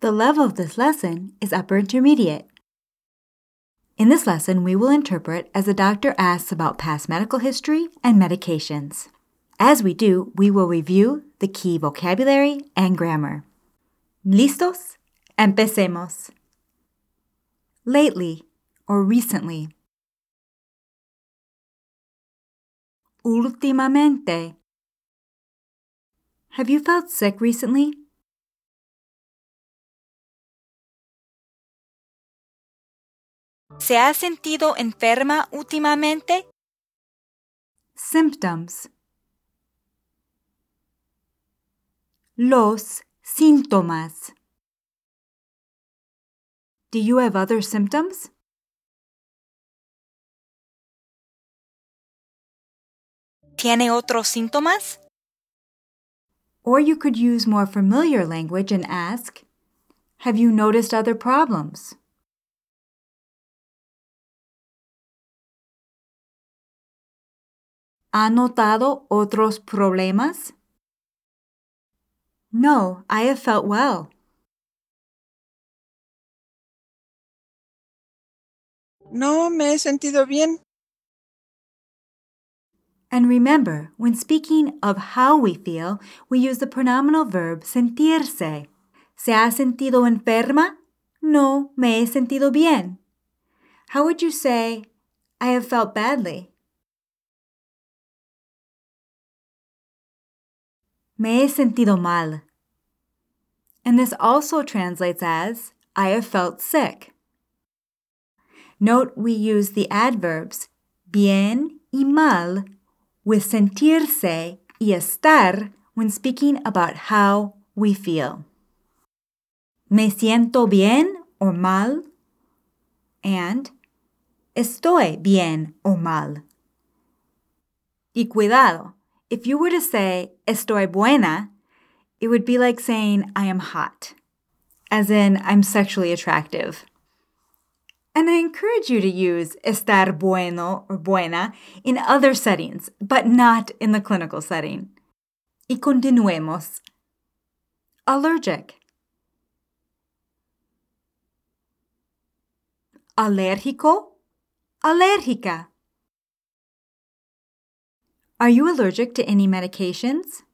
The level of this lesson is upper intermediate. In this lesson, we will interpret as the doctor asks about past medical history and medications. As we do, we will review the key vocabulary and grammar. ¿Listos? Empecemos. Lately or recently. Últimamente. Have you felt sick recently? ¿Se ha sentido enferma últimamente? Symptoms. Los síntomas. Do you have other symptoms? ¿Tiene otros síntomas? Or you could use more familiar language and ask, have you noticed other problems? ¿Ha notado otros problemas? No, I have felt well. No, me he sentido bien. And remember, when speaking of how we feel, we use the pronominal verb sentirse. ¿Se ha sentido enferma? No, me he sentido bien. How would you say, I have felt badly? Me he sentido mal. And this also translates as, I have felt sick. Note we use the adverbs bien y mal with sentirse y estar when speaking about how we feel. Me siento bien o mal and estoy bien o mal. Y cuidado. If you were to say, estoy buena, it would be like saying, I am hot, as in, I'm sexually attractive. And I encourage you to use estar bueno or buena in other settings, but not in the clinical setting. Y continuemos. Allergic. Alérgico, alérgica. Are you allergic to any medications?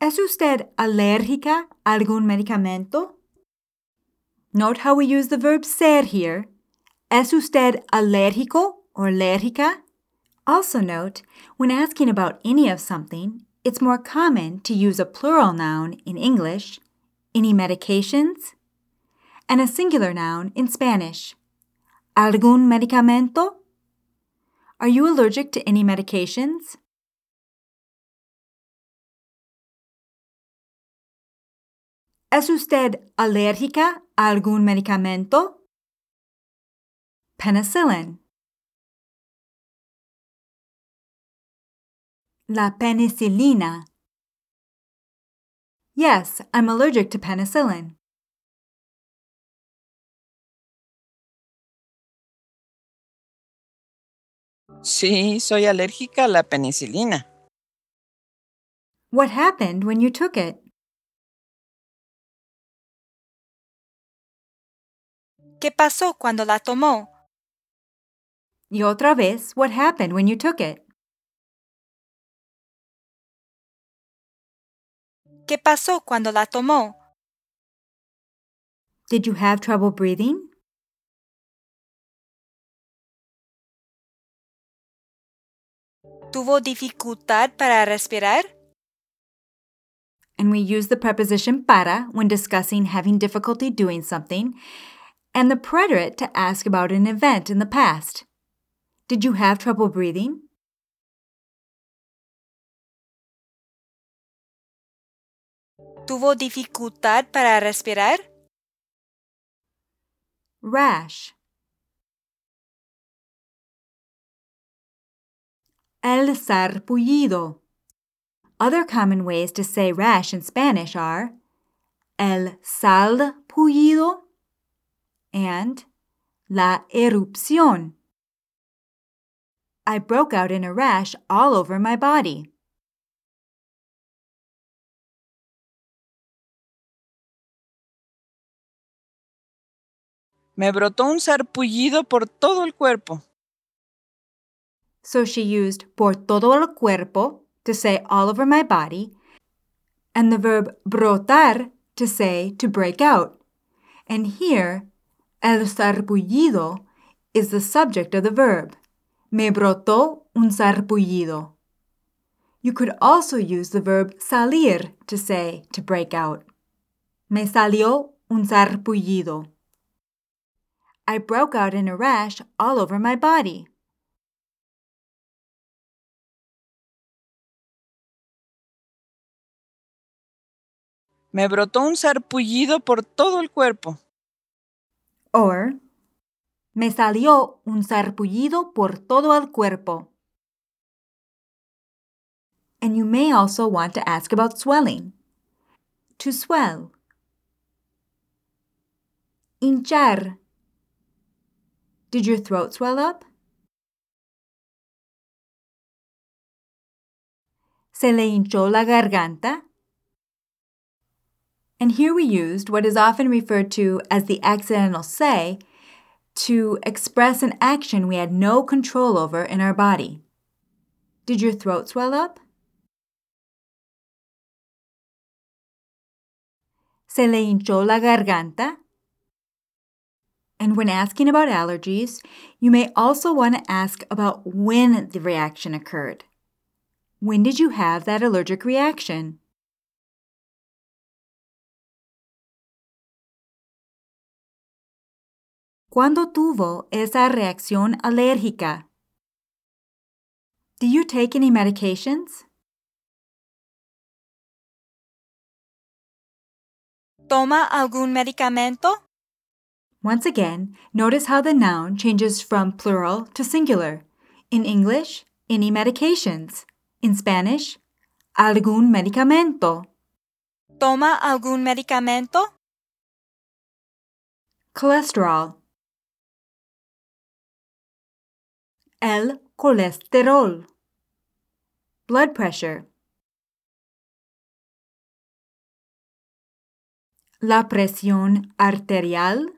¿Es usted alérgica a algún medicamento? Note how we use the verb ser here. ¿Es usted alérgico or alérgica? Also note, when asking about any of something, it's more common to use a plural noun in English, any medications, and a singular noun in Spanish. ¿Algún medicamento? Are you allergic to any medications? ¿Es usted alérgica a algún medicamento? Penicillin. La penicilina. Yes, I'm allergic to penicillin. Sí, soy alérgica a la penicilina. What happened when you took it? ¿Qué pasó cuando la tomó? Y otra vez, what happened when you took it? ¿Qué pasó cuando la tomó? Did you have trouble breathing? ¿Tuvo dificultad para respirar? And we use the preposition para when discussing having difficulty doing something, and the preterite to ask about an event in the past. Did you have trouble breathing? ¿Tuvo dificultad para respirar? Rash. El sarpullido. Other common ways to say rash in Spanish are el salpullido and la erupción. I broke out in a rash all over my body. Me brotó un sarpullido por todo el cuerpo. So she used por todo el cuerpo to say all over my body, and the verb brotar to say to break out. And here, el sarpullido is the subject of the verb. Me brotó un sarpullido. You could also use the verb salir to say to break out. Me salió un sarpullido. I broke out in a rash all over my body. Me brotó un sarpullido por todo el cuerpo. Or, me salió un sarpullido por todo el cuerpo. And you may also want to ask about swelling. To swell. Hinchar. Did your throat swell up? Se le hinchó la garganta. And here we used what is often referred to as the accidental say to express an action we had no control over in our body. Did your throat swell up? Se le hinchó la garganta. And when asking about allergies, you may also want to ask about when the reaction occurred. When did you have that allergic reaction? ¿Cuándo tuvo esa reacción alérgica? Do you take any medications? ¿Toma algún medicamento? Once again, notice how the noun changes from plural to singular. In English, any medications. In Spanish, algún medicamento. ¿Toma algún medicamento? Cholesterol. El colesterol. Blood pressure. La presión arterial.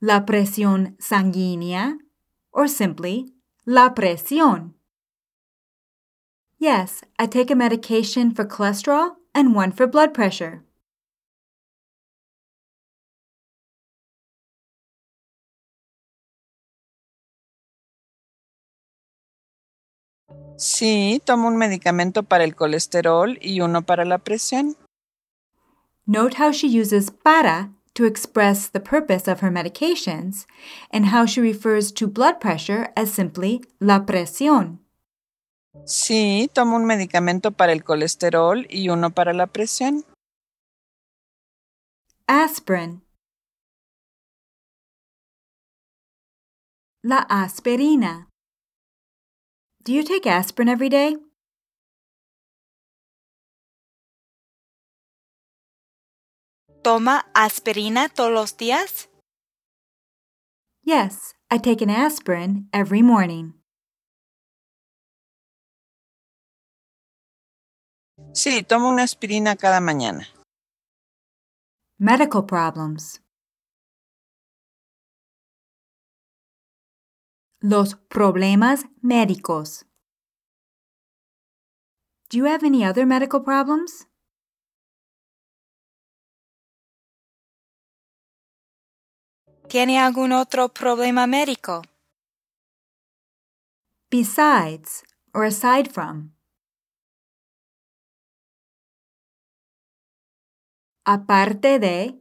La presión sanguínea, or simply, la presión. Yes, I take a medication for cholesterol and one for blood pressure. Sí, tomo un medicamento para el colesterol y uno para la presión. Note how she uses para to express the purpose of her medications, and how she refers to blood pressure as simply la presión. Sí, tomo un medicamento para el colesterol y uno para la presión. Aspirin. La aspirina. Do you take aspirin every day? ¿Toma aspirina todos los días? Yes, I take an aspirin every morning. Sí, tomo una aspirina cada mañana. Medical problems. Los problemas médicos. Do you have any other medical problems? ¿Tiene algún otro problema médico? Besides, or aside from. Aparte de,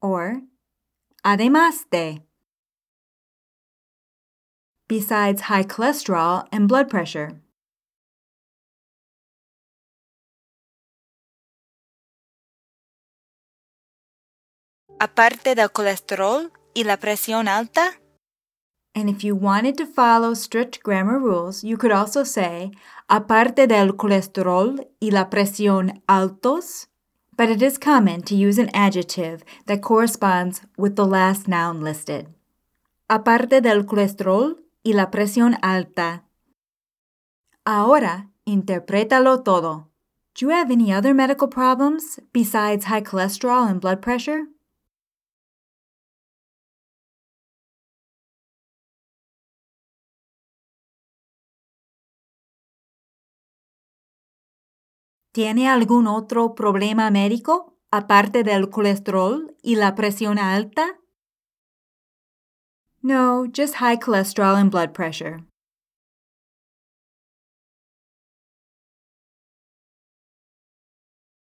or además de. Besides high cholesterol and blood pressure. Aparte del colesterol y la presión alta. And if you wanted to follow strict grammar rules, you could also say aparte del colesterol y la presión altos, but it is common to use an adjective that corresponds with the last noun listed. Aparte del colesterol y la presión alta. Ahora, interprétalo todo. Do you have any other medical problems besides high cholesterol and blood pressure? ¿Tiene algún otro problema médico aparte del colesterol y la presión alta? No, just high cholesterol and blood pressure.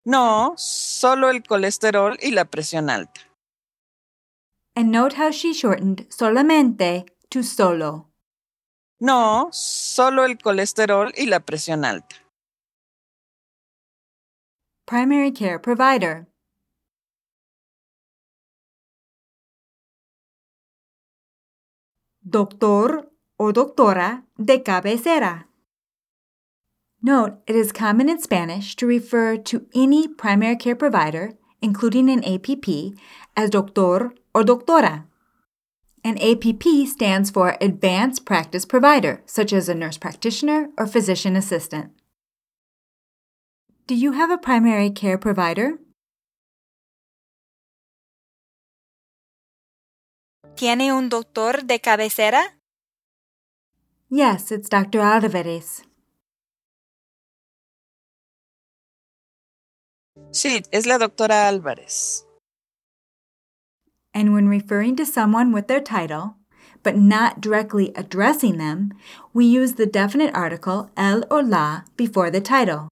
No, solo el colesterol y la presión alta. And note how she shortened solamente to solo. No, solo el colesterol y la presión alta. Primary care provider. Doctor o doctora de cabecera. Note, it is common in Spanish to refer to any primary care provider, including an APP, as doctor or doctora. An APP stands for advanced practice provider, such as a nurse practitioner or physician assistant. Do you have a primary care provider? ¿Tiene un doctor de cabecera? Yes, it's Dr. Álvarez. Sí, es la doctora Álvarez. And when referring to someone with their title, but not directly addressing them, we use the definite article el or la before the title.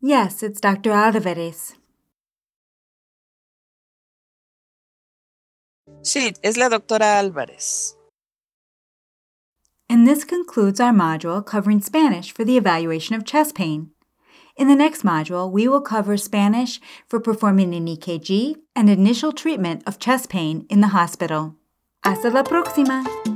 Yes, it's Dr. Álvarez. Sí, es la doctora Álvarez. And this concludes our module covering Spanish for the evaluation of chest pain. In the next module, we will cover Spanish for performing an EKG and initial treatment of chest pain in the hospital. Hasta la próxima!